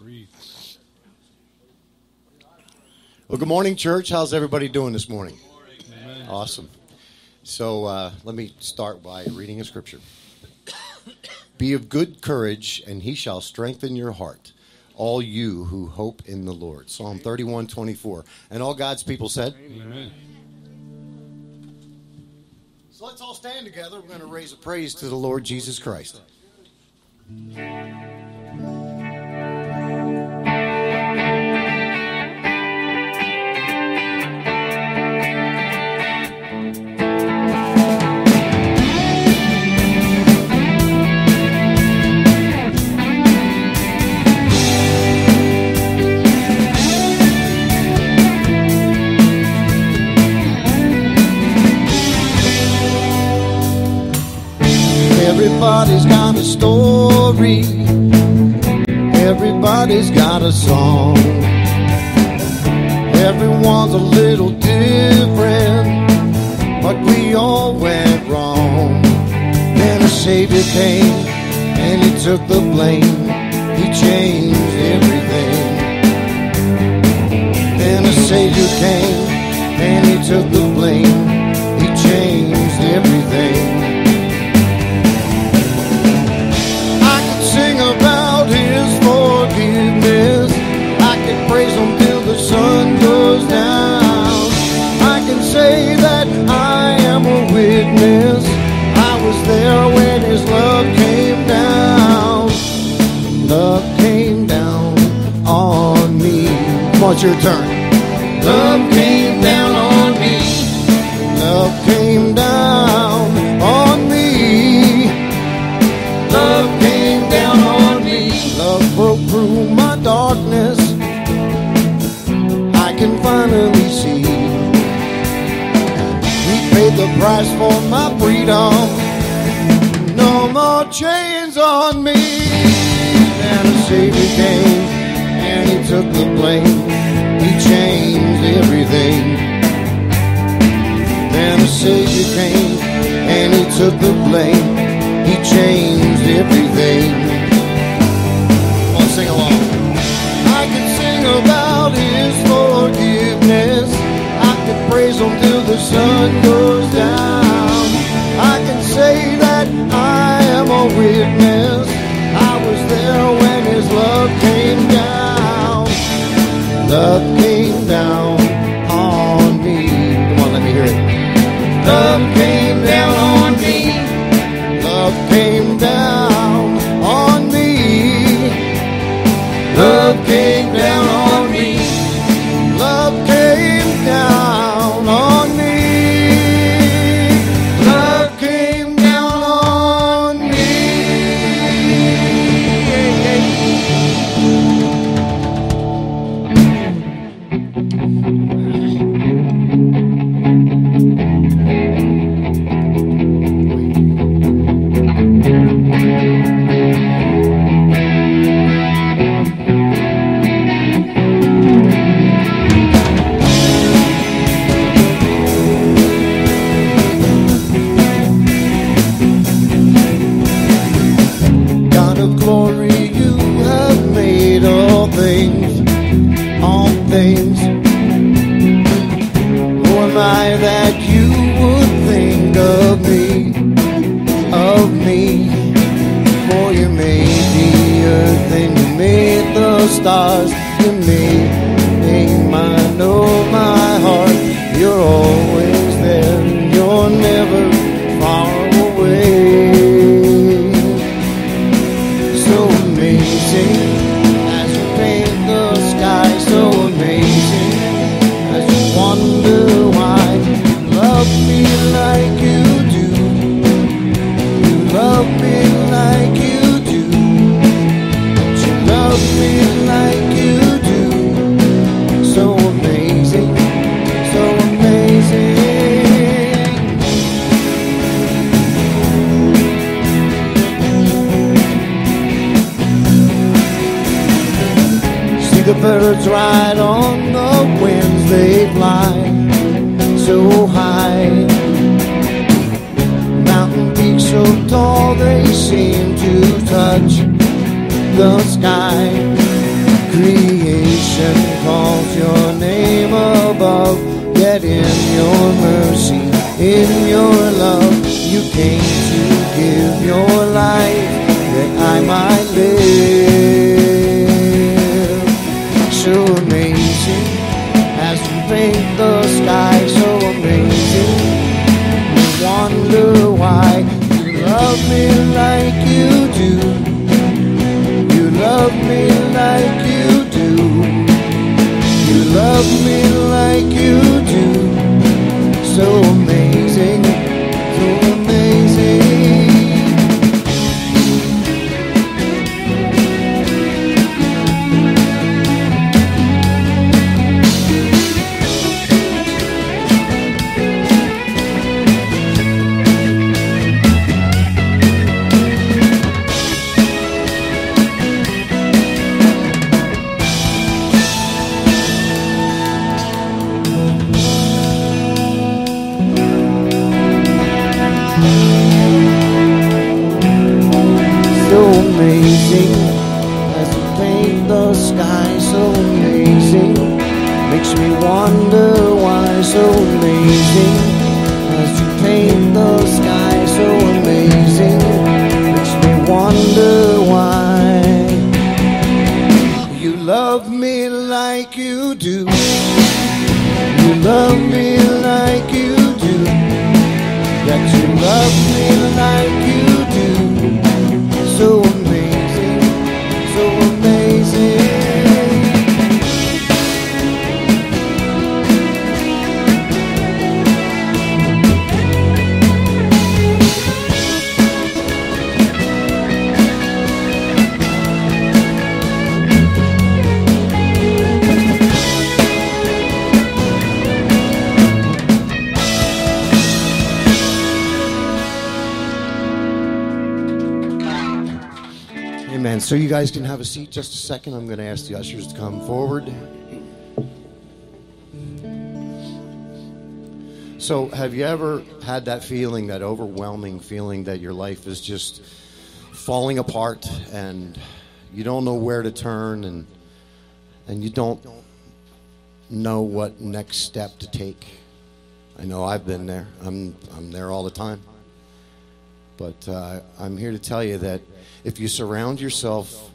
Breathe. Well, good morning, church. How's everybody doing this morning? Good morning. Amen. Awesome. So let me start by reading a scripture. Be of good courage, and he shall strengthen your heart, all you who hope in the Lord. Psalm 31:24. And all God's people said, Amen. So let's all stand together. We're going to raise a praise to the Lord Jesus Christ. Everybody's got a story, everybody's got a song, everyone's a little different, but we all went wrong. Then a Savior came, and he took the blame, he changed everything. Then a Savior came, and he took the blame, he changed everything. Sing about his forgiveness. I can praise him till the sun goes down. I can say that I am a witness. I was there when his love came down. Love came down on me. Come on, it's your turn. Love came down on me. Love came down on me. Love came down on me. Love broke through my darkness. I can finally see. He paid the price for my freedom. No more chains on me. And a Savior came, and he took the blame. He changed everything. And a Savior came, and he took the blame. He changed everything. Come on, sing along. I can sing about his forgiveness. I can praise him till the sun goes down. I can say that I am a witness. I was there when his love came down. Love came down on me. Come on, let me hear it. Love came down on me. Love came down on me. Love came down on me. Love came down on me. Love came down on me. Stars to me, name I know my heart. You're always there, you're never far away. So amazing as you paint the sky, so amazing as you wonder why you love me like you do. You love me like you do, but you love me. The birds ride on the winds, they fly so high. Mountain peaks so tall, they seem to touch the sky. love me like you do. So amazing, so amazing, as you paint the sky, so amazing, makes me wonder why, so amazing, as you paint the sky, so amazing, makes me wonder why, you love me like you do, you love me like you do, that you love me like you do, so So you guys can have a seat just a second. I'm going to ask the ushers to come forward. So have you ever had that feeling, that overwhelming feeling that your life is just falling apart and you don't know where to turn and you don't know what next step to take? I know I've been there. I'm there all the time. But I'm here to tell you that if you surround yourself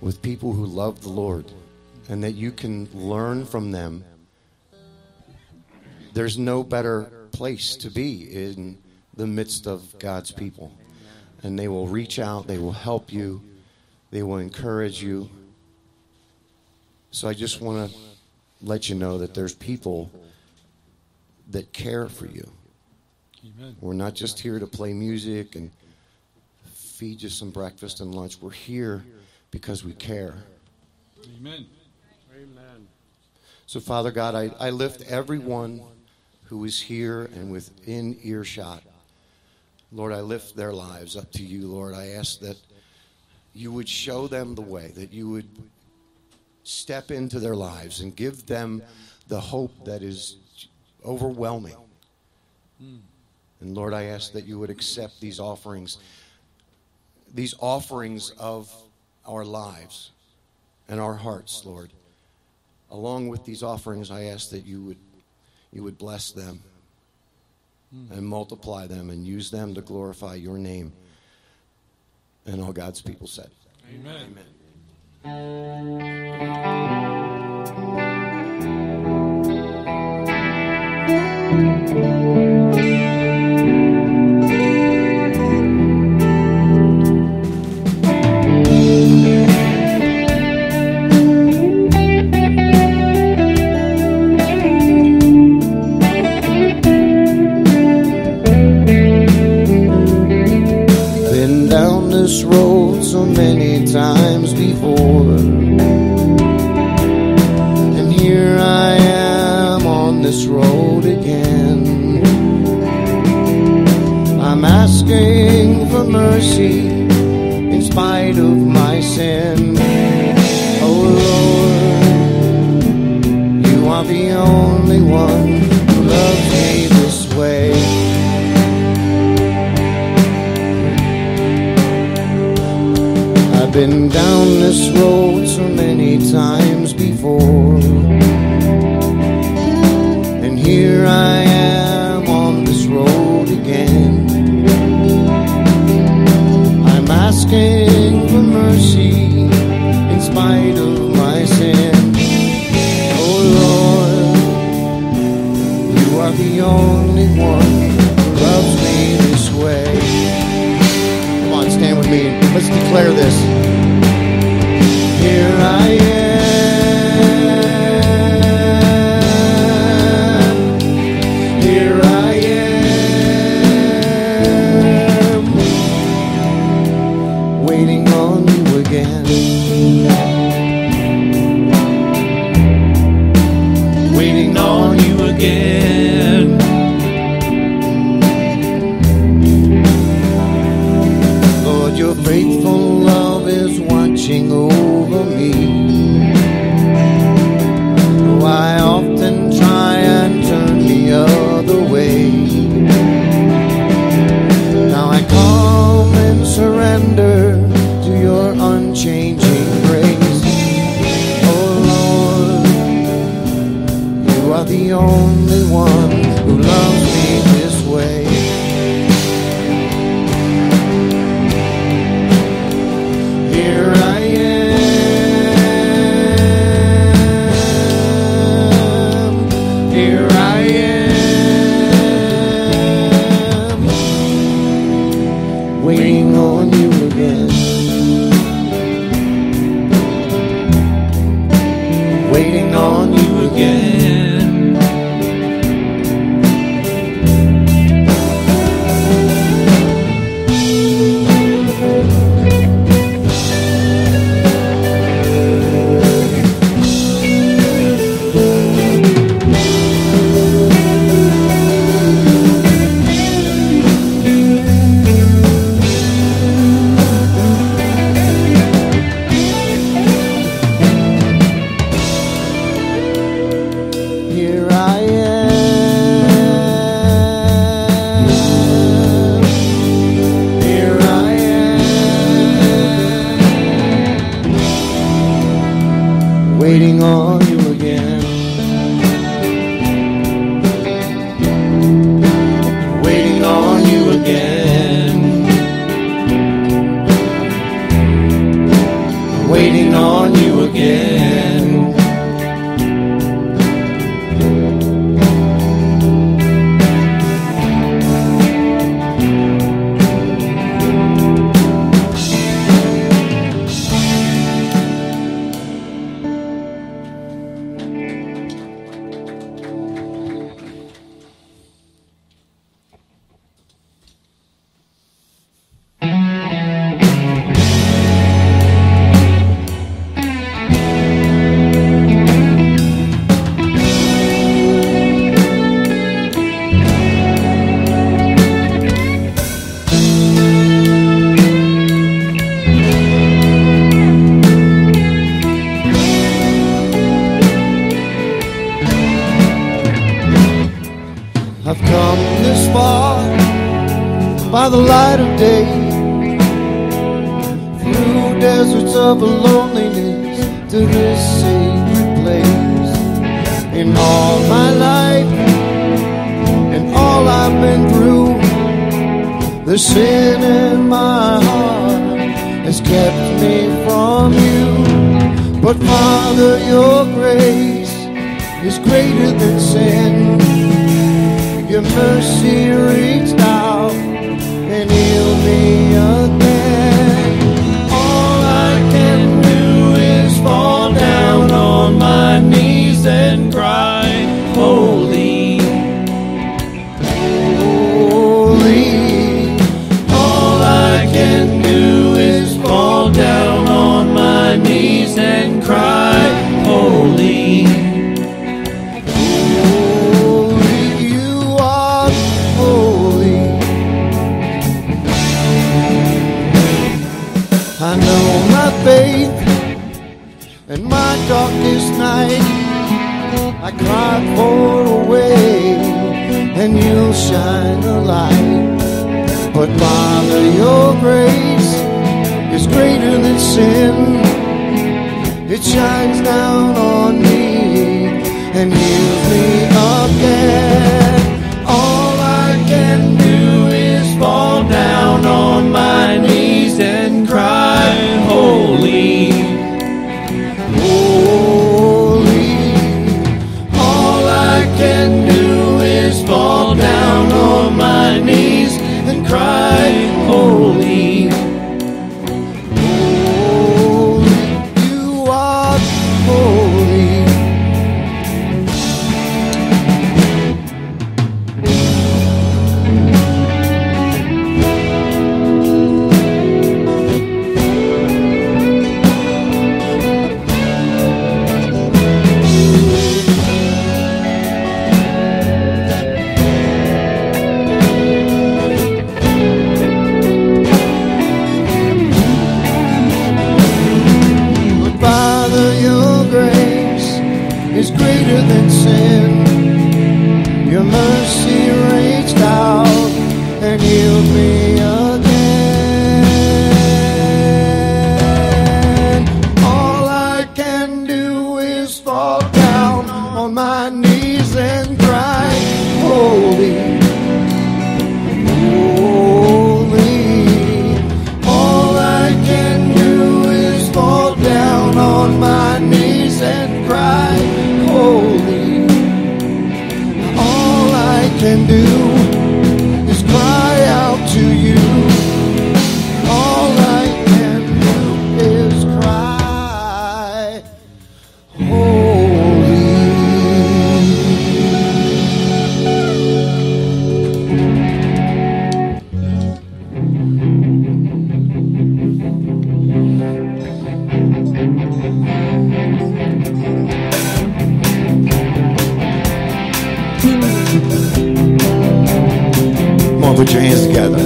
with people who love the Lord and that you can learn from them, there's no better place to be in the midst of God's people. And they will reach out, they will help you, they will encourage you. So I just want to let you know that there's people that care for you. Amen. We're not just here to play music and feed you some breakfast and lunch. We're here because we care. Amen. Amen. So, Father God, I lift everyone who is here and within earshot. Lord, I lift their lives up to you, Lord. I ask that you would show them the way, that you would step into their lives and give them the hope that is overwhelming. And Lord, I ask that you would accept these offerings of our lives and our hearts, Lord. Along with these offerings, I ask that you would bless them and multiply them and use them to glorify your name. And all God's people said. Amen. Amen. This road so many times before, and here I am on this road again. You're the only one who loves me this way. Here I am. Here I am. Waiting on you again. Waiting on you again. and cry, holy. All I can do is cry out to you. All I can do is cry, put your hands together.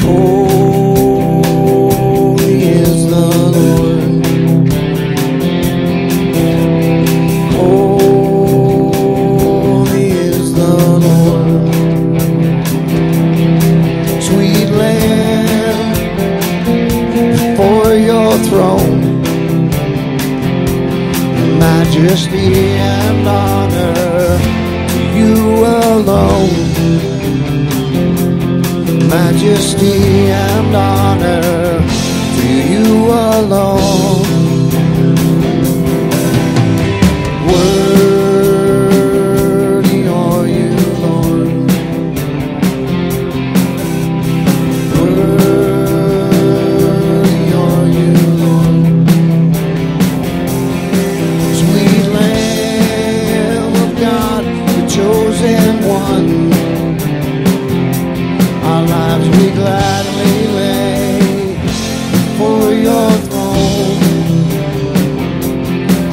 Holy is the Lord. Holy is the Lord. Sweet Lamb before your throne, majesty and honor. You alone, majesty and honor, to you alone. Worthy are you, Lord. Worthy are you, Lord. Sweet Lamb of God, chosen one, our lives we gladly lay before your throne.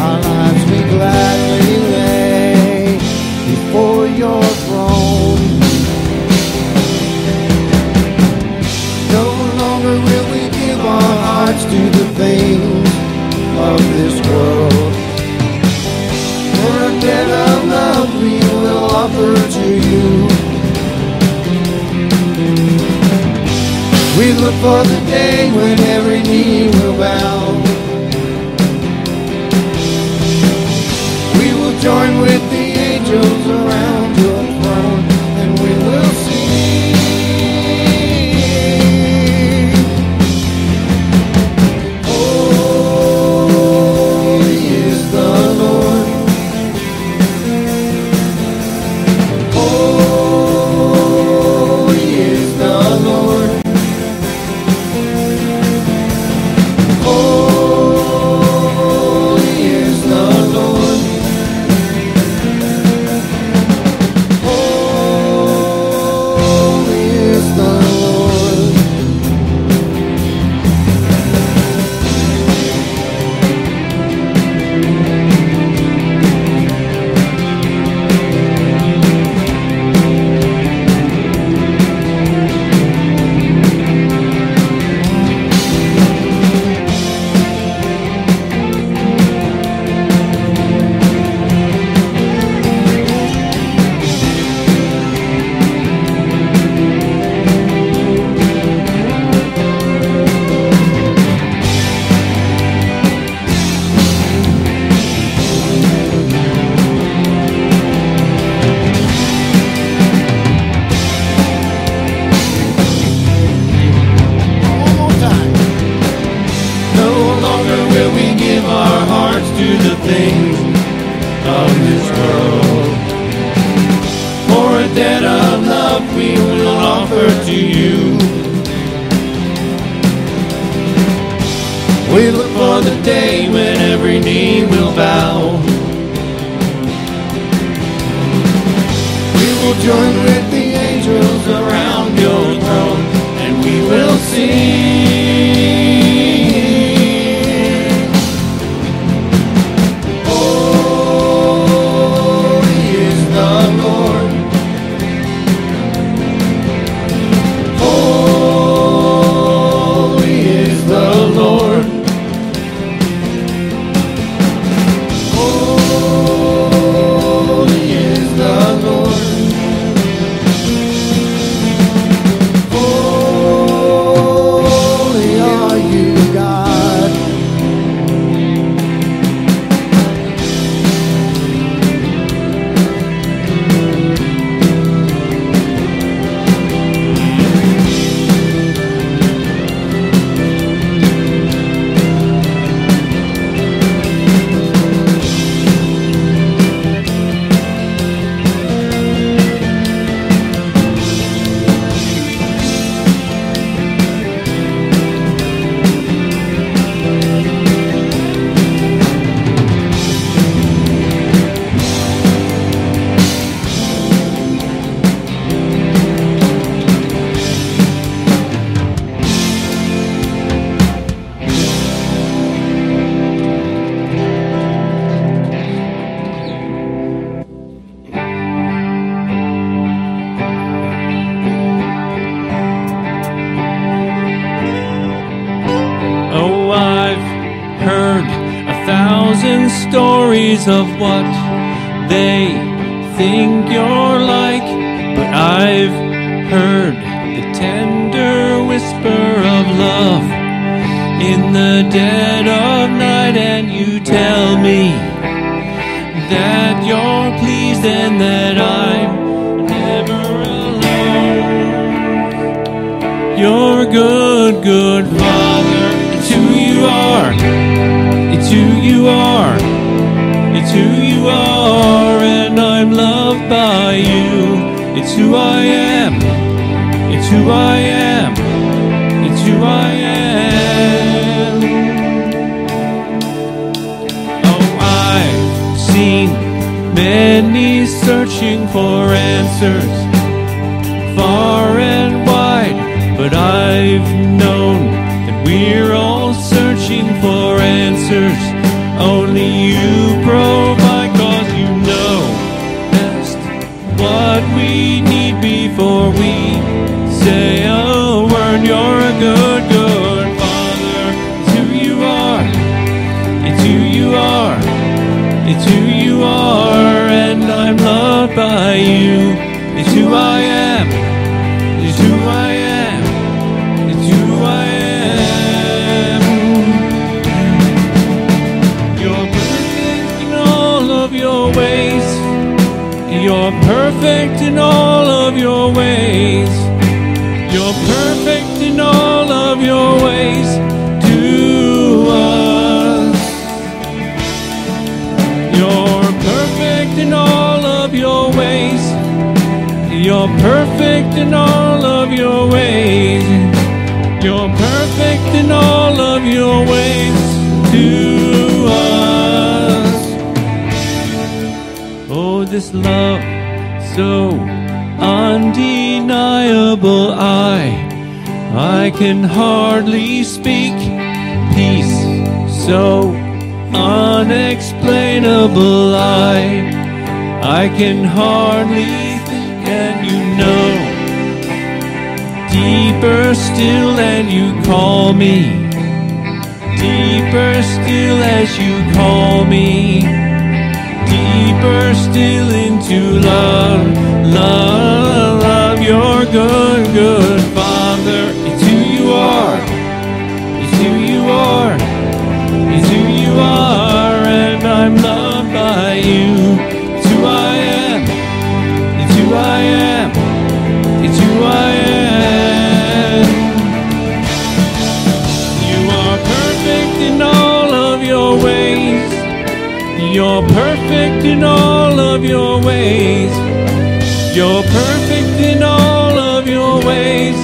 Our lives we gladly lay before your throne. No longer will we give our hearts to the things of this world. Work that our love we will offer to you. We look for the day when every knee will bow. We will join with the angels around your throne, and we will sing. Holy is the Lord. Holy Oh, I've heard 1,000 stories of what they think you're like, but I've heard the tender whisper of love in the dead of night, and you tell me that you're pleased and that I'm never alone. You're a good, good Father. It's who you are. It's who you are. It's who you are, and I'm loved by you. It's who I am. It's who I am. It's who I am. Oh, I've seen many searching for answers far and wide, but I've known that we're all searching for answers. Only you provide, 'cause you know best what we need before we say a word. You're a good, good Father. It's who you are. It's who you are. It's who you are, and I'm loved by you. It's who I am. It's who I am. It's who I am. You're perfect in all of your ways. You're perfect in all of your ways to us. You're perfect in all of your ways. You're perfect in all of your ways. You're perfect in all of your ways to us. Oh, this love so undeniable, I can hardly speak. Peace so unexplainable, I can hardly think. And you know deeper still, and you call me deeper still as you call me. Deeper still into love, love, love. You're good, good Father. It's who you are. It's who you are. It's who you are, and I'm loved by you. It's who I am. It's who I am. It's who I am. You are perfect in all of your ways. You're perfect in all of your ways. You're perfect in all of your ways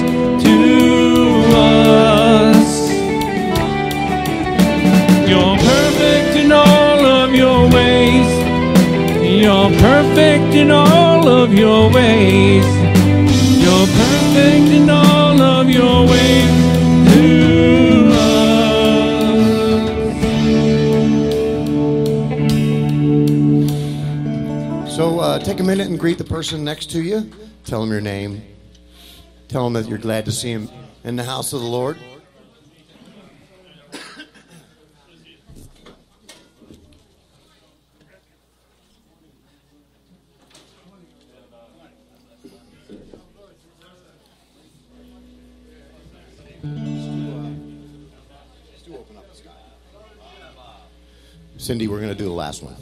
to us. You're perfect in all of your ways. You're perfect in all of your ways. You're perfect in all of your ways. Take a minute and greet the person next to you. Tell them your name. Tell them that you're glad to see him in the house of the Lord. Cindy, we're going to do the last one.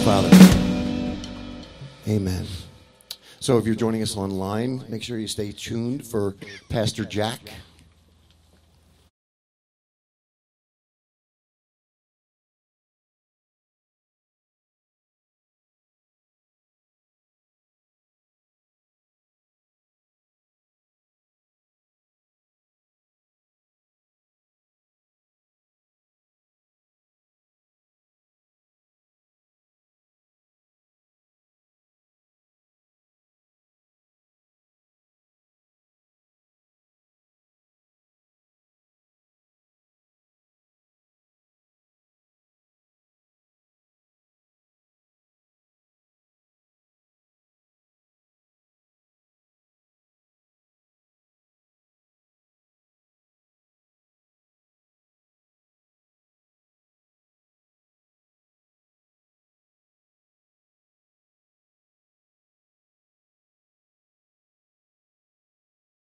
Father. Amen. So if you're joining us online, make sure you stay tuned for Pastor Jack.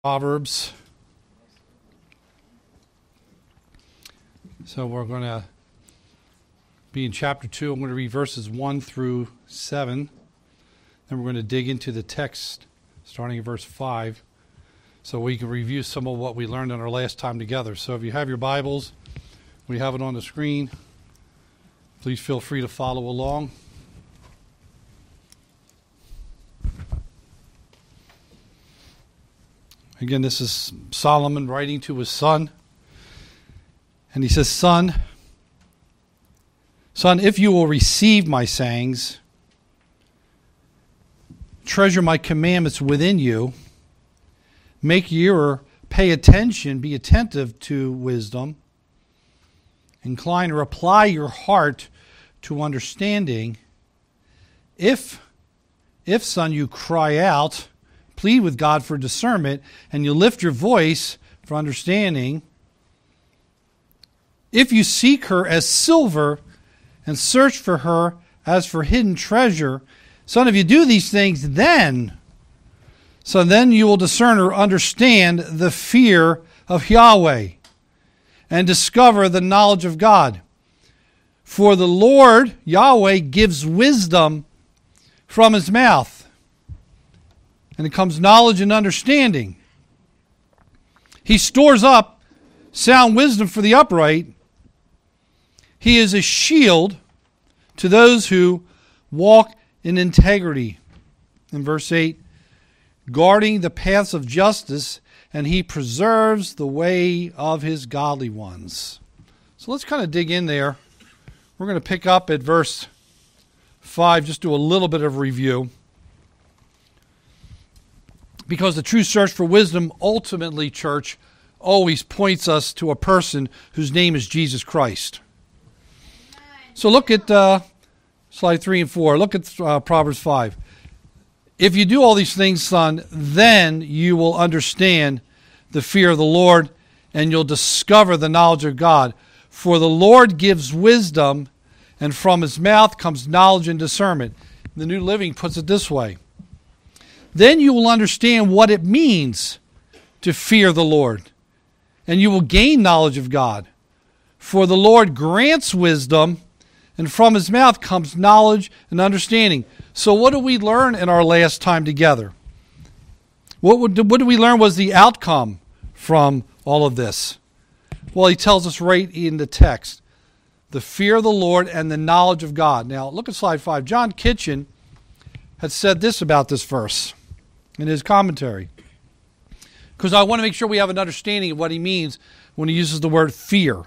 Proverbs. So we're going to be in chapter 2. I'm going to read verses 1 through 7. Then we're going to dig into the text starting at verse 5 so we can review some of what we learned in our last time together. So if you have your Bibles, we have it on the screen. Please feel free to follow along. Again, this is Solomon writing to his son, and he says, Son, if you will receive my sayings, treasure my commandments within you, make your pay attention, be attentive to wisdom, incline or apply your heart to understanding. If son, you cry out, plead with God for discernment, and you lift your voice for understanding. If you seek her as silver and search for her as for hidden treasure, son, if you do these things, then you will discern or understand the fear of Yahweh and discover the knowledge of God. For the Lord, Yahweh, gives wisdom from his mouth. And it comes knowledge and understanding. He stores up sound wisdom for the upright. He is a shield to those who walk in integrity. In verse 8, guarding the paths of justice, and he preserves the way of his godly ones. So let's kind of dig in there. We're going to pick up at verse 5, just do a little bit of review. Because the true search for wisdom, ultimately, church, always points us to a person whose name is Jesus Christ. So look at slide 3 and 4. Look at Proverbs 5. If you do all these things, son, then you will understand the fear of the Lord, and you'll discover the knowledge of God. For the Lord gives wisdom, and from his mouth comes knowledge and discernment. The New Living puts it this way. Then you will understand what it means to fear the Lord, and you will gain knowledge of God. For the Lord grants wisdom, and from his mouth comes knowledge and understanding. So what did we learn in our last time together? What did we learn was the outcome from all of this? Well, he tells us right in the text, the fear of the Lord and the knowledge of God. Now, look at slide 5. John Kitchen had said this about this verse in his commentary, because I want to make sure we have an understanding of what he means when he uses the word fear.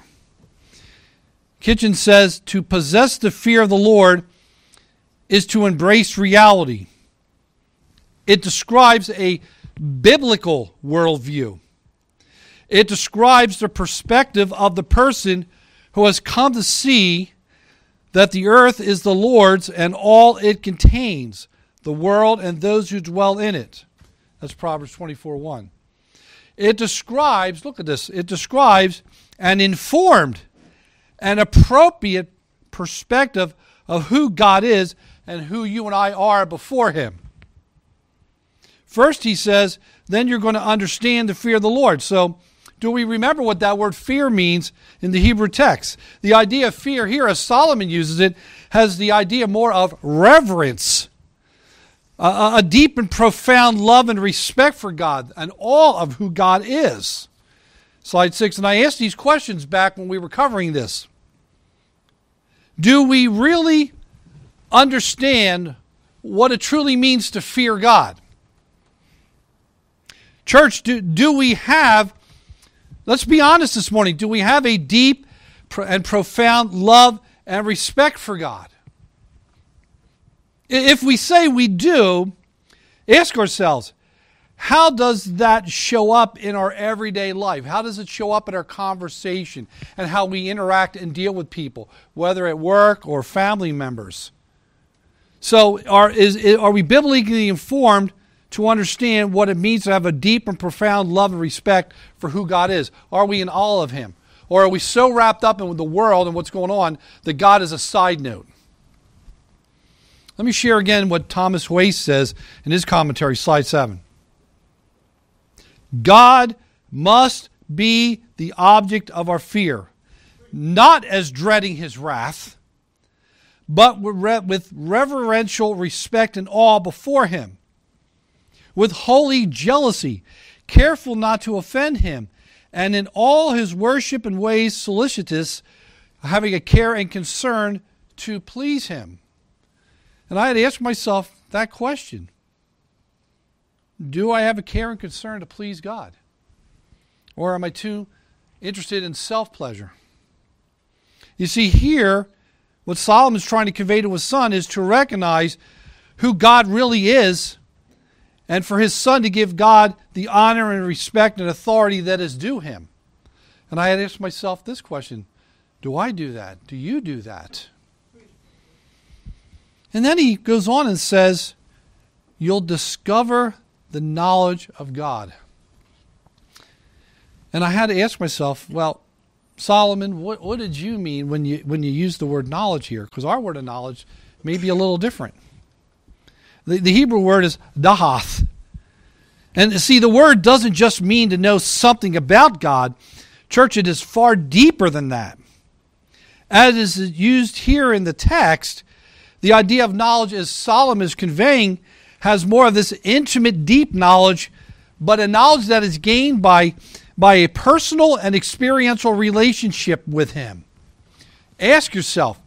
Kitchen says, to possess the fear of the Lord is to embrace reality. It describes a biblical worldview. It describes the perspective of the person who has come to see that the earth is the Lord's and all it contains, the world and those who dwell in it. That's Proverbs 24:1. It describes, look at this, it describes an informed and appropriate perspective of who God is and who you and I are before him. First, he says, then you're going to understand the fear of the Lord. So do we remember what that word fear means in the Hebrew text? The idea of fear here, as Solomon uses it, has the idea more of reverence, a deep and profound love and respect for God and all of who God is. Slide 6, and I asked these questions back when we were covering this. Do we really understand what it truly means to fear God? Church, do we have, let's be honest this morning, do we have a deep and profound love and respect for God? If we say we do, ask ourselves, how does that show up in our everyday life? How does it show up in our conversation and how we interact and deal with people, whether at work or family members? So are we biblically informed to understand what it means to have a deep and profound love and respect for who God is? Are we in awe of Him? Or are we so wrapped up in the world and what's going on that God is a side note? Let me share again what Thomas Wace says in his commentary, slide 7. God must be the object of our fear, not as dreading His wrath, but with reverential respect and awe before Him, with holy jealousy, careful not to offend Him, and in all His worship and ways solicitous, having a care and concern to please Him. And I had asked myself that question. Do I have a care and concern to please God? Or am I too interested in self-pleasure? You see, here, what Solomon's trying to convey to his son is to recognize who God really is, and for his son to give God the honor and respect and authority that is due Him. And I had asked myself this question, do I do that? Do you do that? And then he goes on and says, you'll discover the knowledge of God. And I had to ask myself, well, Solomon, what did you mean when you use the word knowledge here? Because our word of knowledge may be a little different. The Hebrew word is dahath. And see, the word doesn't just mean to know something about God. Church, it is far deeper than that. As is used here in the text, the idea of knowledge, as Solomon is conveying, has more of this intimate, deep knowledge, but a knowledge that is gained by a personal and experiential relationship with Him. Ask yourself,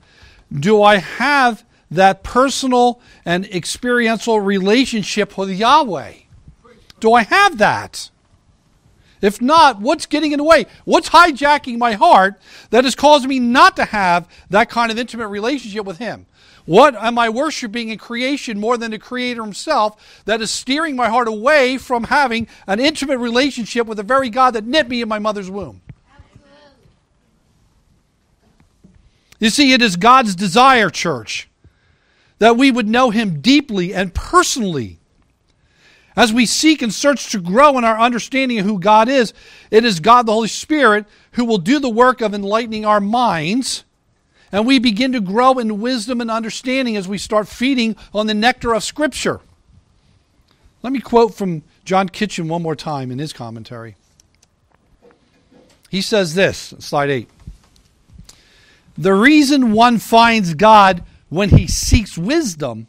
do I have that personal and experiential relationship with Yahweh? Do I have that? If not, what's getting in the way? What's hijacking my heart that has caused me not to have that kind of intimate relationship with Him? What am I worshiping in creation more than the Creator Himself that is steering my heart away from having an intimate relationship with the very God that knit me in my mother's womb? Absolutely. You see, it is God's desire, church, that we would know Him deeply and personally. As we seek and search to grow in our understanding of who God is, it is God the Holy Spirit who will do the work of enlightening our minds, and we begin to grow in wisdom and understanding as we start feeding on the nectar of Scripture. Let me quote from John Kitchen one more time in his commentary. He says this, slide 8. The reason one finds God when he seeks wisdom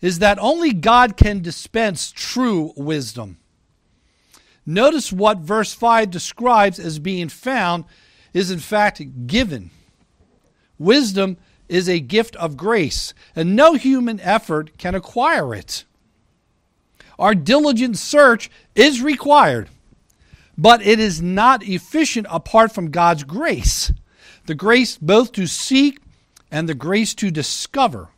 is that only God can dispense true wisdom. Notice what verse 5 describes as being found is in fact given. Wisdom is a gift of grace, and no human effort can acquire it. Our diligent search is required, but it is not efficient apart from God's grace, the grace both to seek and the grace to discover.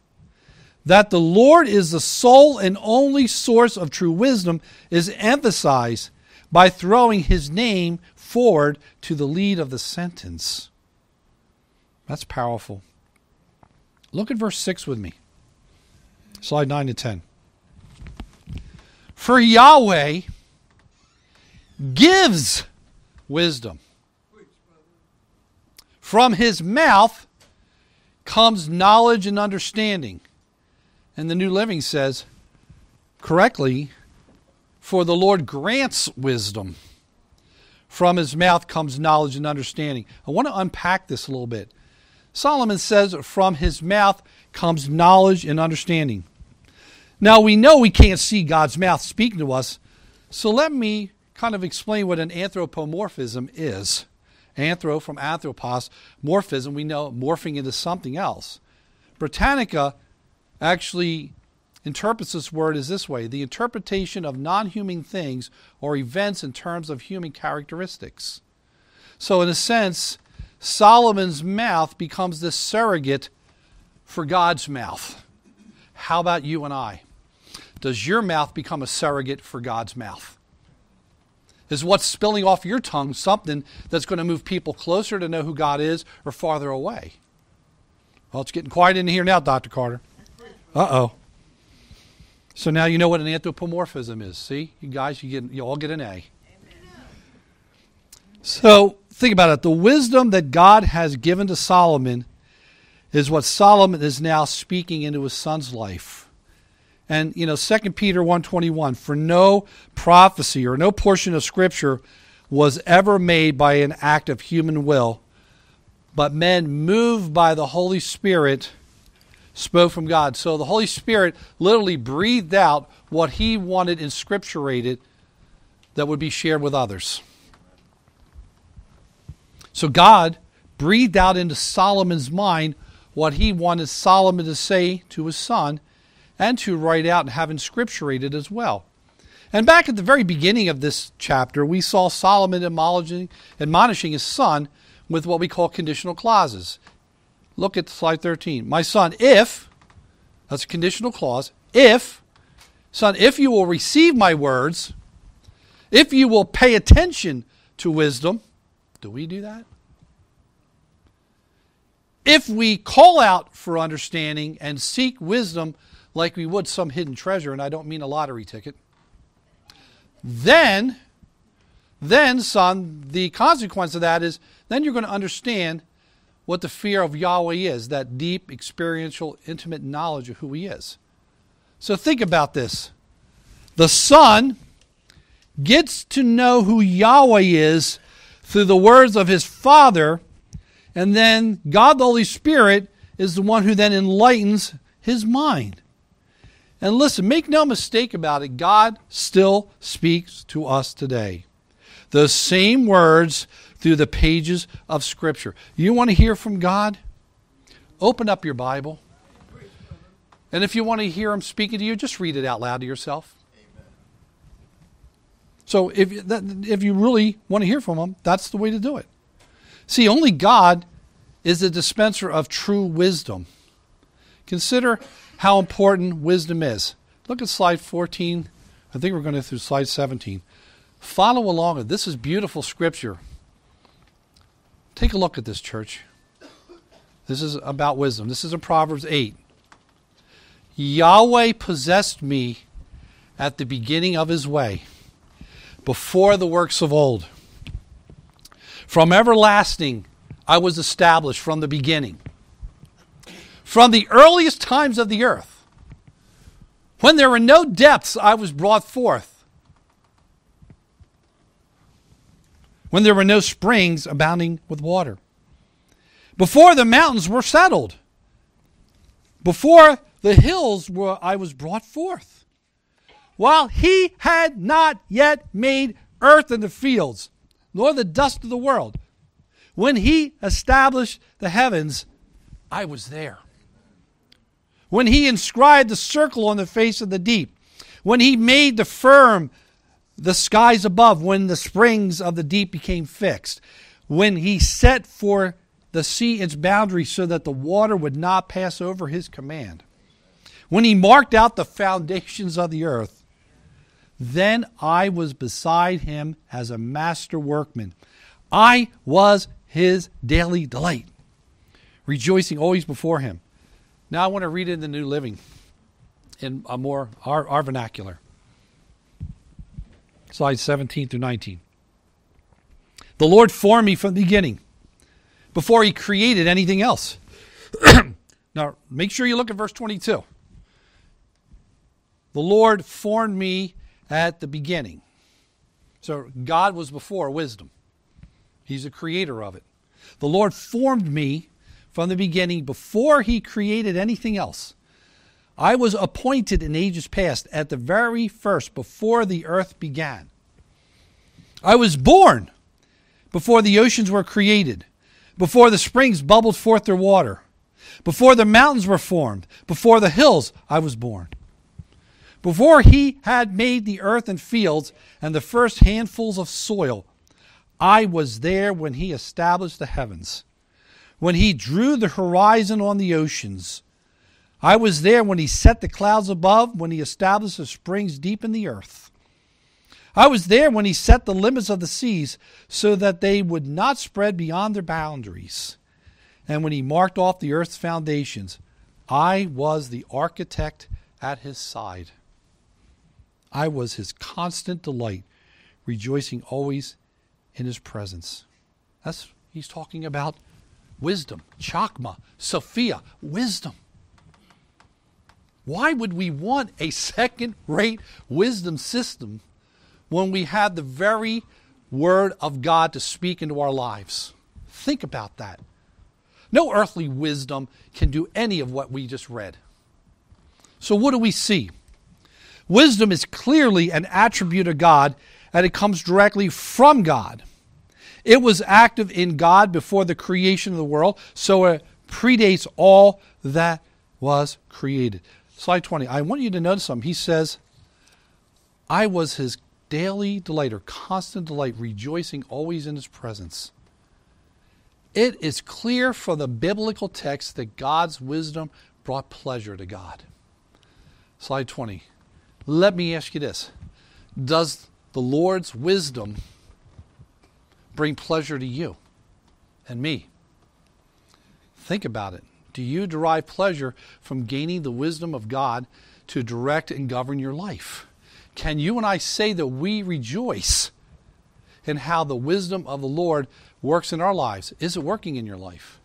That the Lord is the sole and only source of true wisdom is emphasized by throwing His name forward to the lead of the sentence. That's powerful. Look at verse 6 with me. Slide 9 to 10. For Yahweh gives wisdom. From His mouth comes knowledge and understanding. And the New Living says, correctly, for the Lord grants wisdom. From his mouth comes knowledge and understanding. I want to unpack this a little bit. Solomon says, from his mouth comes knowledge and understanding. Now, we know we can't see God's mouth speaking to us, so let me kind of explain what an anthropomorphism is. Anthro from anthropos, morphism, we know morphing into something else. Britannica actually interprets this word as this way: the interpretation of non-human things or events in terms of human characteristics. So in a sense, Solomon's mouth becomes the surrogate for God's mouth. How about you and I? Does your mouth become a surrogate for God's mouth? Is what's spilling off your tongue something that's going to move people closer to know who God is or farther away? Well, it's getting quiet in here now, Dr. Carter. Uh-oh. So now you know what an anthropomorphism is. See, you guys, you all get an A. Amen. So think about it. The wisdom that God has given to Solomon is what Solomon is now speaking into his son's life. And, you know, 2 Peter 1:21, for no prophecy or no portion of Scripture was ever made by an act of human will, but men moved by the Holy Spirit spoke from God. So the Holy Spirit literally breathed out what he wanted and scripturated that would be shared with others. So God breathed out into Solomon's mind what he wanted Solomon to say to his son and to write out and have inscripturated as well. And back at the very beginning of this chapter, we saw Solomon admonishing his son with what we call conditional clauses. Look at slide 13. My son, if, that's a conditional clause, if, son, if you will receive my words, if you will pay attention to wisdom, do we do that? If we call out for understanding and seek wisdom like we would some hidden treasure, and I don't mean a lottery ticket, then, son, the consequence of that is then you're going to understand what the fear of Yahweh is, that deep, experiential, intimate knowledge of who he is. So think about this. The son gets to know who Yahweh is through the words of his father, and then God the Holy Spirit is the one who then enlightens his mind. And listen, make no mistake about it, God still speaks to us today. The same words through the pages of Scripture. You want to hear from God? Open up your Bible. And if you want to hear him speaking to you, just read it out loud to yourself. So if you really want to hear from him, that's the way to do it. See, only God is the dispenser of true wisdom. Consider how important wisdom is. Look at slide 14. I think we're going to through slide 17. Follow along. This is beautiful Scripture. Take a look at this, church. This is about wisdom. This is in Proverbs 8. Yahweh possessed me at the beginning of his way, before the works of old. From everlasting I was established from the beginning. From the earliest times of the earth, when there were no depths, I was brought forth. When there were no springs abounding with water. Before the mountains were settled. Before the hills were, I was brought forth. While he had not yet made earth and the fields, nor the dust of the world. When he established the heavens, I was there. When he inscribed the circle on the face of the deep, when he made the firm the skies above, when the springs of the deep became fixed, when he set for the sea its boundary so that the water would not pass over his command, when he marked out the foundations of the earth, then I was beside him as a master workman. I was his daily delight, rejoicing always before him. Now I want to read it in the New Living, in a more our vernacular. Slides 17 through 19. The Lord formed me from the beginning, before he created anything else. Now make sure you look at verse 22. The Lord formed me at the beginning. So God was before wisdom. He's the creator of it. The Lord formed me from the beginning before he created anything else. I was appointed in ages past at the very first before the earth began. I was born before the oceans were created, before the springs bubbled forth their water, before the mountains were formed, before the hills I was born. Before he had made the earth and fields and the first handfuls of soil, I was there when he established the heavens, when he drew the horizon on the oceans. I was there when he set the clouds above, when he established the springs deep in the earth. I was there when he set the limits of the seas so that they would not spread beyond their boundaries. And when he marked off the earth's foundations, I was the architect at his side. I was his constant delight, rejoicing always in his presence. He's talking about wisdom, chakma, sophia, wisdom. Why would we want a second-rate wisdom system when we have the very word of God to speak into our lives? Think about that. No earthly wisdom can do any of what we just read. So what do we see? Wisdom is clearly an attribute of God, and it comes directly from God. It was active in God before the creation of the world, so it predates all that was created. Slide 20. I want you to notice something. He says, I was his daily delight or constant delight, rejoicing always in his presence. It is clear from the biblical text that God's wisdom brought pleasure to God. Slide 20. Let me ask you this. Does the Lord's wisdom bring pleasure to you and me? Think about it. Do you derive pleasure from gaining the wisdom of God to direct and govern your life? Can you and I say that we rejoice in how the wisdom of the Lord works in our lives? Is it working in your life?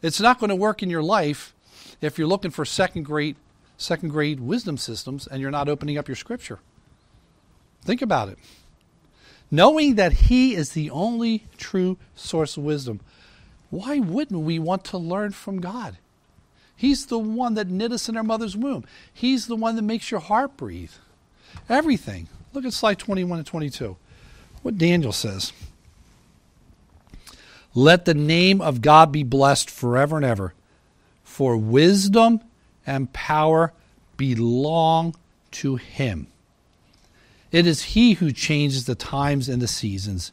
It's not going to work in your life if you're looking for second grade wisdom systems and you're not opening up your scripture. Think about it. Knowing that he is the only true source of wisdom, why wouldn't we want to learn from God? He's the one that knit us in our mother's womb. He's the one that makes your heart breathe. Everything. Look at slide 21 and 22. What Daniel says. Let the name of God be blessed forever and ever, for wisdom and power belong to him. It is he who changes the times and the seasons.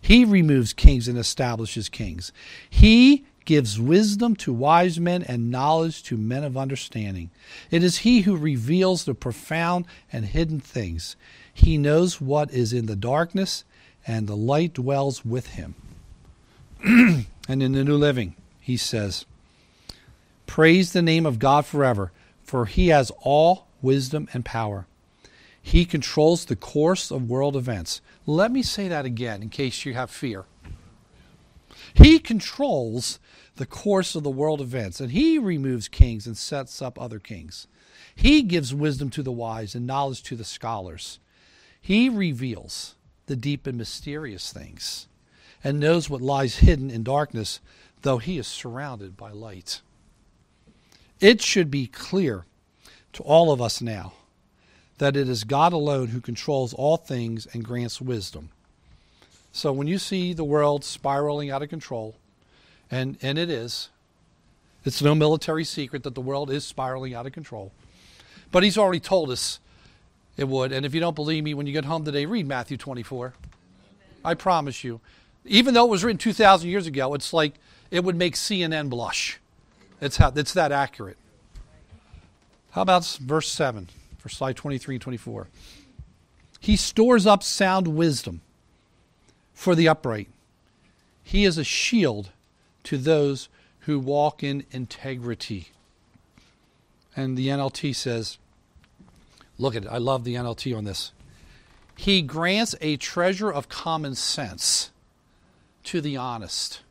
He removes kings and establishes kings. He gives wisdom to wise men and knowledge to men of understanding. It is he who reveals the profound and hidden things. He knows what is in the darkness, and the light dwells with him. And in the New Living, he says, praise the name of God forever, for he has all wisdom and power. He controls the course of world events. Let me say that again in case you have fear. He controls the course of the world events, and he removes kings and sets up other kings. He gives wisdom to the wise and knowledge to the scholars. He reveals the deep and mysterious things and knows what lies hidden in darkness, though he is surrounded by light. It should be clear to all of us now that it is God alone who controls all things and grants wisdom. So when you see the world spiraling out of control, and it is, it's no military secret that the world is spiraling out of control. But he's already told us it would. And if you don't believe me, when you get home today, read Matthew 24. I promise you. Even though it was written 2,000 years ago, it's like it would make CNN blush. It's that accurate. How about verse 7 for slide 23 and 24? He stores up sound wisdom for the upright. He is a shield to those who walk in integrity. And the NLT says, look at it, I love the NLT on this. He grants a treasure of common sense to the honest.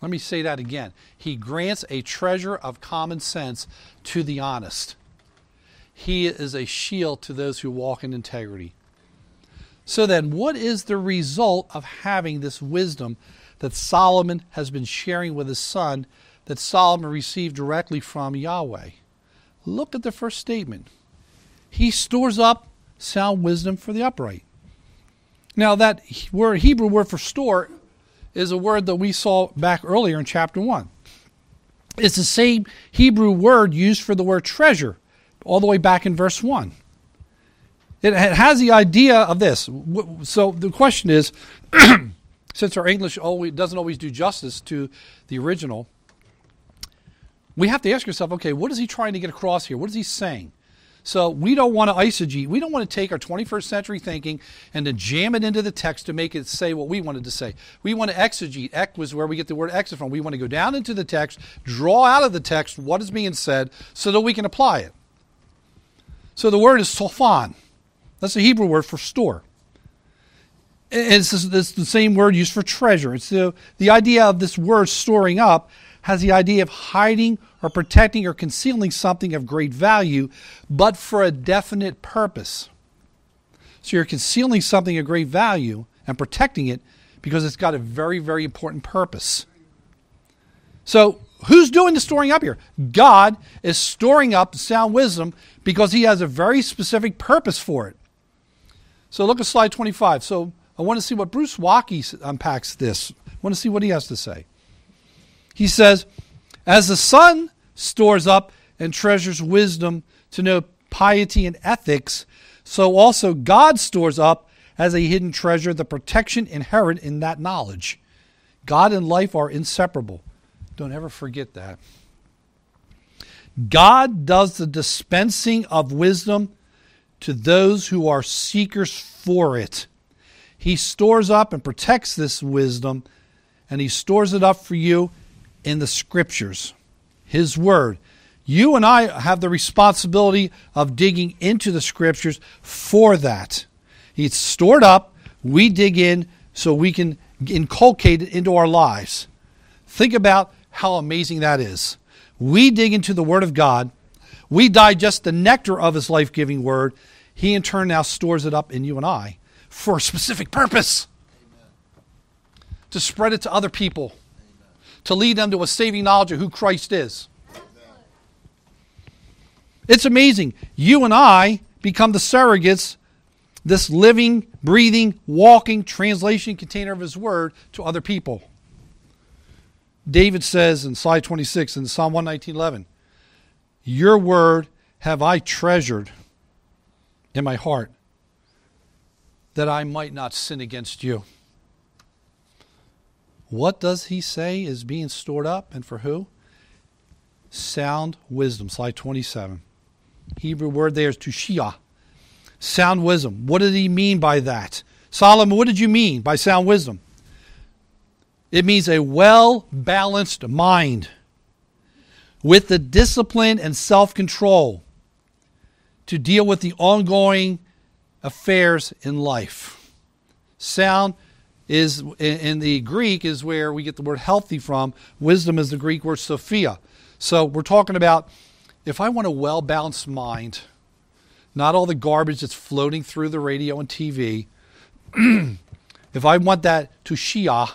Let me say that again. He grants a treasure of common sense to the honest. He is a shield to those who walk in integrity. So then, what is the result of having this wisdom that Solomon has been sharing with his son, that Solomon received directly from Yahweh? Look at the first statement. He stores up sound wisdom for the upright. Now, that word, Hebrew word for store, is a word that we saw back earlier in chapter 1. It's the same Hebrew word used for the word treasure, all the way back in verse 1. It has the idea of this. So the question is, since our English doesn't always do justice to the original, we have to ask ourselves, okay, what is he trying to get across here? What is he saying? So we don't want to eisegete. We don't want to take our 21st century thinking and to jam it into the text to make it say what we wanted to say. We want to exegete. Ek was where we get the word exegete from. We want to go down into the text, draw out of the text what is being said so that we can apply it. So the word is sofan. That's the Hebrew word for store. It's the same word used for treasure. It's the idea of this word storing up has the idea of hiding or protecting or concealing something of great value, but for a definite purpose. So you're concealing something of great value and protecting it because it's got a very, very important purpose. So who's doing the storing up here? God is storing up sound wisdom because he has a very specific purpose for it. So look at slide 25. So I want to see what Bruce Waltke unpacks this. I want to see what he has to say. He says, as the son stores up and treasures wisdom to know piety and ethics, so also God stores up as a hidden treasure the protection inherent in that knowledge. God and life are inseparable. Don't ever forget that. God does the dispensing of wisdom to those who are seekers for it. He stores up and protects this wisdom, and he stores it up for you in the scriptures, his word. You and I have the responsibility of digging into the scriptures for that. It's stored up. We dig in so we can inculcate it into our lives. Think about how amazing that is. We dig into the word of God. We digest the nectar of his life-giving word. He in turn now stores it up in you and I for a specific purpose. Amen. To spread it to other people. To lead them to a saving knowledge of who Christ is. It's amazing. You and I become the surrogates, this living, breathing, walking translation container of his word to other people. David says in slide 26 in Psalm 119:11, your word have I treasured in my heart that I might not sin against you. What does he say is being stored up and for who? Sound wisdom, slide 27. Hebrew word there is tushiyah. Sound wisdom. What did he mean by that? Solomon, what did you mean by sound wisdom? It means a well-balanced mind with the discipline and self-control to deal with the ongoing affairs in life. Sound is in the Greek is where we get the word healthy from. Wisdom is the Greek word sophia. So we're talking about if I want a well-balanced mind, not all the garbage that's floating through the radio and TV, if I want that tushiyah,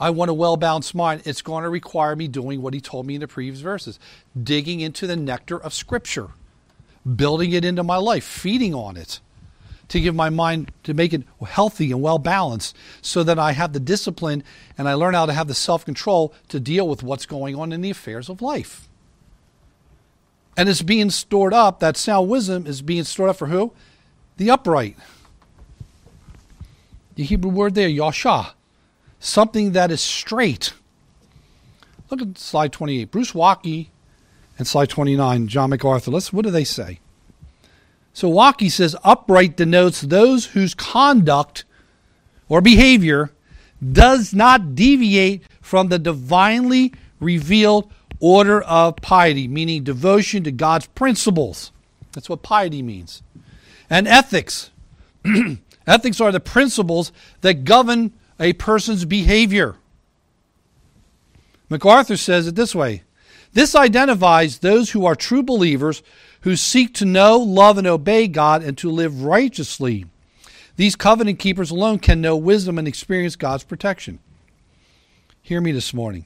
I want a well-balanced mind, it's going to require me doing what he told me in the previous verses, digging into the nectar of Scripture, building it into my life, feeding on it, to give my mind, to make it healthy and well-balanced so that I have the discipline and I learn how to have the self-control to deal with what's going on in the affairs of life. And it's being stored up, that sound wisdom is being stored up for who? The upright. The Hebrew word there, yasha, something that is straight. Look at slide 28. Bruce Waltke and slide 29, John MacArthur. What do they say? So Waltke says, upright denotes those whose conduct or behavior does not deviate from the divinely revealed order of piety, meaning devotion to God's principles. That's what piety means. And ethics. Ethics are the principles that govern a person's behavior. MacArthur says it this way. This identifies those who are true believers who seek to know, love, and obey God and to live righteously. These covenant keepers alone can know wisdom and experience God's protection. Hear me this morning.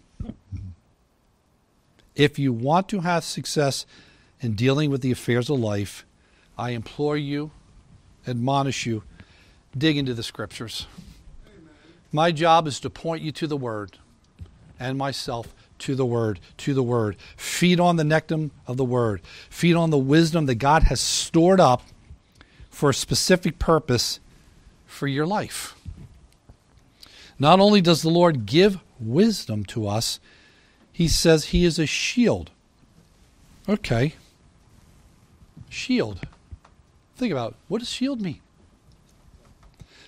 If you want to have success in dealing with the affairs of life, I implore you, admonish you, dig into the scriptures. Amen. My job is to point you to the Word, and myself to the Word, to the Word. Feed on the nectar of the Word. Feed on the wisdom that God has stored up for a specific purpose for your life. Not only does the Lord give wisdom to us, He says He is a shield. Okay. Shield. Think about it. What does shield mean?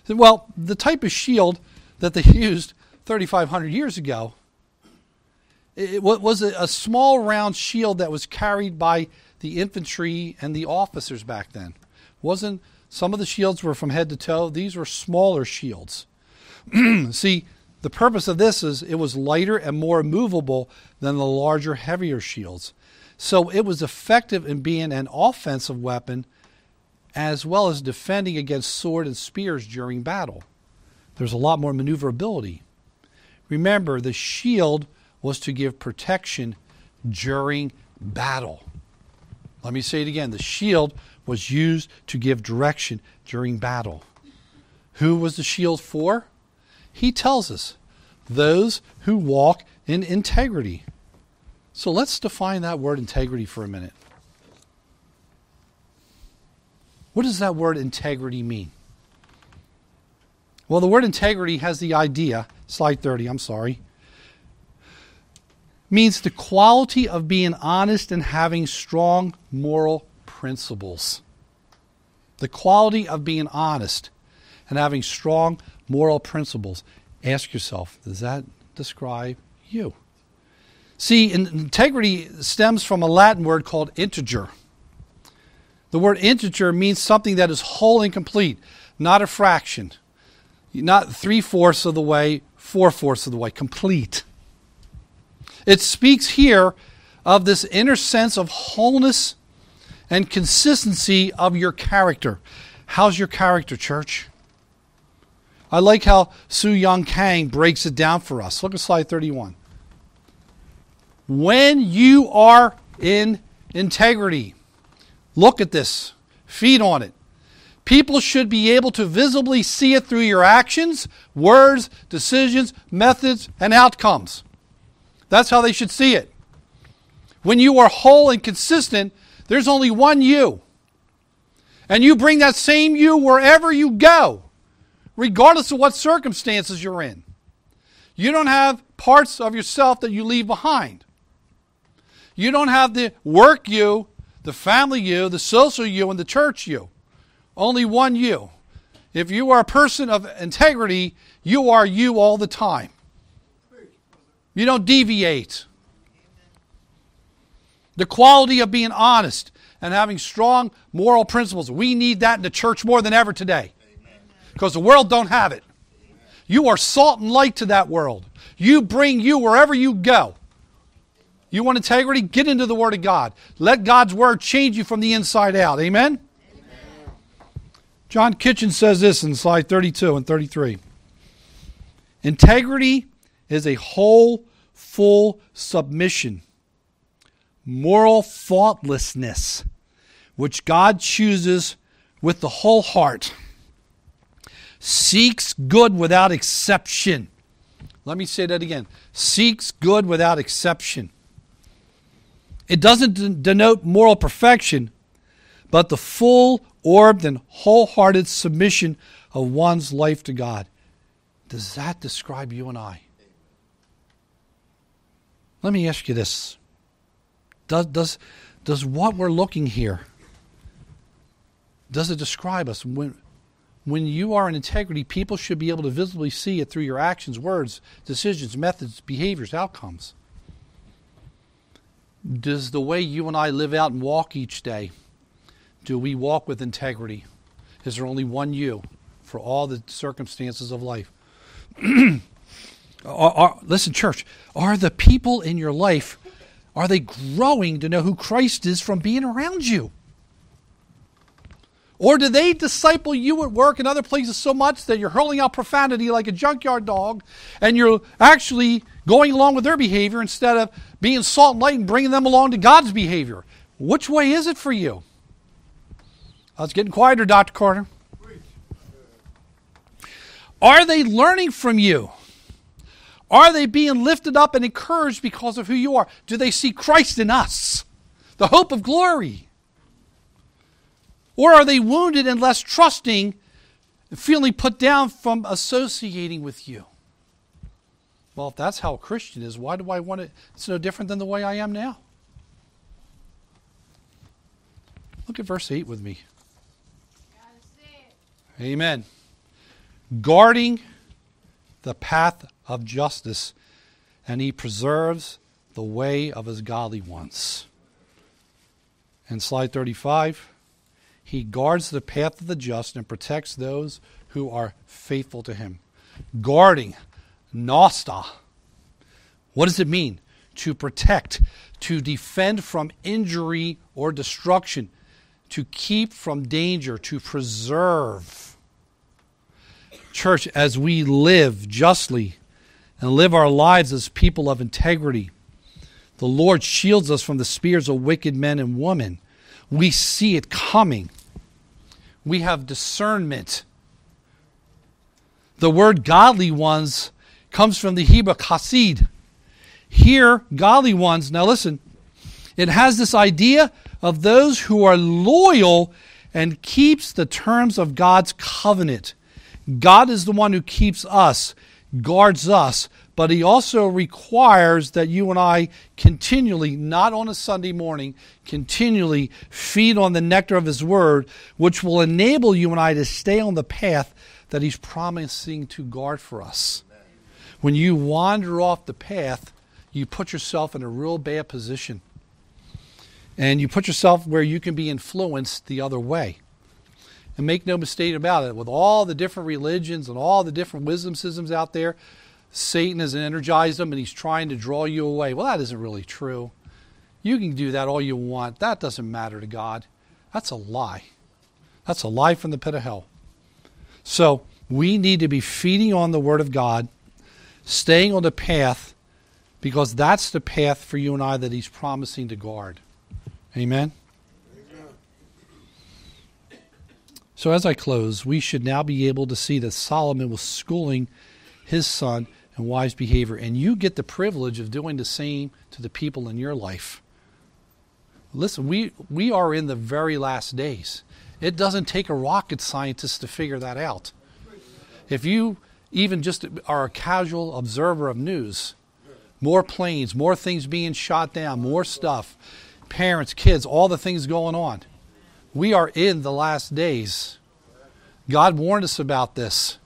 Well, the type of shield that they used 3,500 years ago, it was a small round shield that was carried by the infantry and the officers back then. Wasn't some of the shields were from head to toe. These were smaller shields. See, the purpose of this is it was lighter and more movable than the larger, heavier shields. So it was effective in being an offensive weapon as well as defending against sword and spears during battle. There's a lot more maneuverability. Remember, the shield was to give protection during battle. Let me say it again. The shield was used to give direction during battle. Who was the shield for? He tells us, those who walk in integrity. So let's define that word integrity for a minute. What does that word integrity mean? Well, the word integrity has the idea, slide 30, I'm sorry, means the quality of being honest and having strong moral principles. The quality of being honest and having strong moral principles. Ask yourself, does that describe you? See, integrity stems from a Latin word called integer. The word integer means something that is whole and complete, not a fraction, not three-fourths of the way, four-fourths of the way, complete. It speaks here of this inner sense of wholeness and consistency of your character. How's your character, church? I like how Su Young Kang breaks it down for us. Look at slide 31. When you are in integrity, look at this, feed on it. People should be able to visibly see it through your actions, words, decisions, methods, and outcomes. That's how they should see it. When you are whole and consistent, there's only one you. And you bring that same you wherever you go, regardless of what circumstances you're in. You don't have parts of yourself that you leave behind. You don't have the work you, the family you, the social you, and the church you. Only one you. If you are a person of integrity, you are you all the time. You don't deviate. The quality of being honest and having strong moral principles. We need that in the church more than ever today. Because the world don't have it. You are salt and light to that world. You bring you wherever you go. You want integrity? Get into the Word of God. Let God's Word change you from the inside out. Amen? Amen. John Kitchen says this in slide 32 and 33. Integrity is a whole, full submission, moral thoughtlessness, which God chooses with the whole heart, seeks good without exception. Let me say that again. Seeks good without exception. It doesn't denote moral perfection, but the full-orbed and wholehearted submission of one's life to God. Does that describe you and I? Let me ask you this. Does what we're looking here, does it describe us? When you are in integrity, people should be able to visibly see it through your actions, words, decisions, methods, behaviors, outcomes. Does the way you and I live out and walk each day, do we walk with integrity? Is there only one you for all the circumstances of life? Listen, church, are the people in your life, are they growing to know who Christ is from being around you? Or do they disciple you at work and other places so much that you're hurling out profanity like a junkyard dog and you're actually going along with their behavior instead of being salt and light and bringing them along to God's behavior? Which way is it for you? Oh, it's getting quieter, Dr. Carter. Are they learning from you? Are they being lifted up and encouraged because of who you are? Do they see Christ in us, the hope of glory? Or are they wounded and less trusting and feeling put down from associating with you? Well, if that's how a Christian is, why do I want it? It's no different than the way I am now. Look at verse 8 with me. Amen. Guarding the path of justice, and he preserves the way of his godly ones. And slide 35. He guards the path of the just and protects those who are faithful to him. Guarding, nasta. What does it mean? To protect, to defend from injury or destruction, to keep from danger, to preserve. Church, as we live justly and live our lives as people of integrity, the Lord shields us from the spears of wicked men and women. We see it coming. We have discernment. The word godly ones comes from the Hebrew chasid. Here, godly ones, now listen, it has this idea of those who are loyal and keeps the terms of God's covenant. God is the one who keeps us, guards us, but he also requires that you and I continually, not on a Sunday morning, continually feed on the nectar of his word, which will enable you and I to stay on the path that he's promising to guard for us. When you wander off the path, you put yourself in a real bad position. And you put yourself where you can be influenced the other way. And make no mistake about it, with all the different religions and all the different wisdom systems out there, Satan has energized them and he's trying to draw you away. Well, that isn't really true. You can do that all you want. That doesn't matter to God. That's a lie. That's a lie from the pit of hell. So we need to be feeding on the Word of God, staying on the path, because that's the path for you and I that he's promising to guard. Amen? Amen. So as I close, we should now be able to see that Solomon was schooling his son and wise behavior. And you get the privilege of doing the same to the people in your life. Listen, we are in the very last days. It doesn't take a rocket scientist to figure that out. If you even just are a casual observer of news, more planes, more things being shot down, more stuff, parents, kids, all the things going on. We are in the last days. God warned us about this.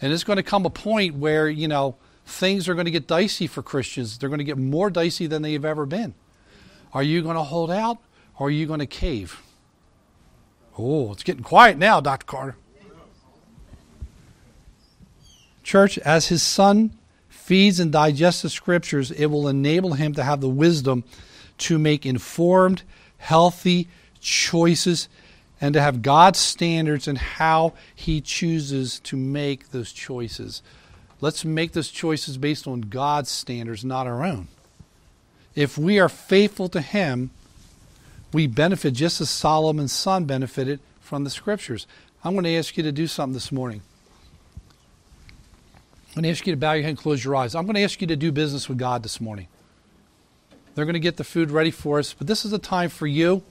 And it's going to come a point where, you know, things are going to get dicey for Christians. They're going to get more dicey than they've ever been. Are you going to hold out or are you going to cave? Oh, it's getting quiet now, Dr. Carter. Church, as his son feeds and digests the scriptures, it will enable him to have the wisdom to make informed, healthy choices and to have God's standards in how he chooses to make those choices. Let's make those choices based on God's standards, not our own. If we are faithful to him, we benefit just as Solomon's son benefited from the scriptures. I'm going to ask you to do something this morning. I'm going to ask you to bow your head and close your eyes. I'm going to ask you to do business with God this morning. They're going to get the food ready for us, but this is a time for you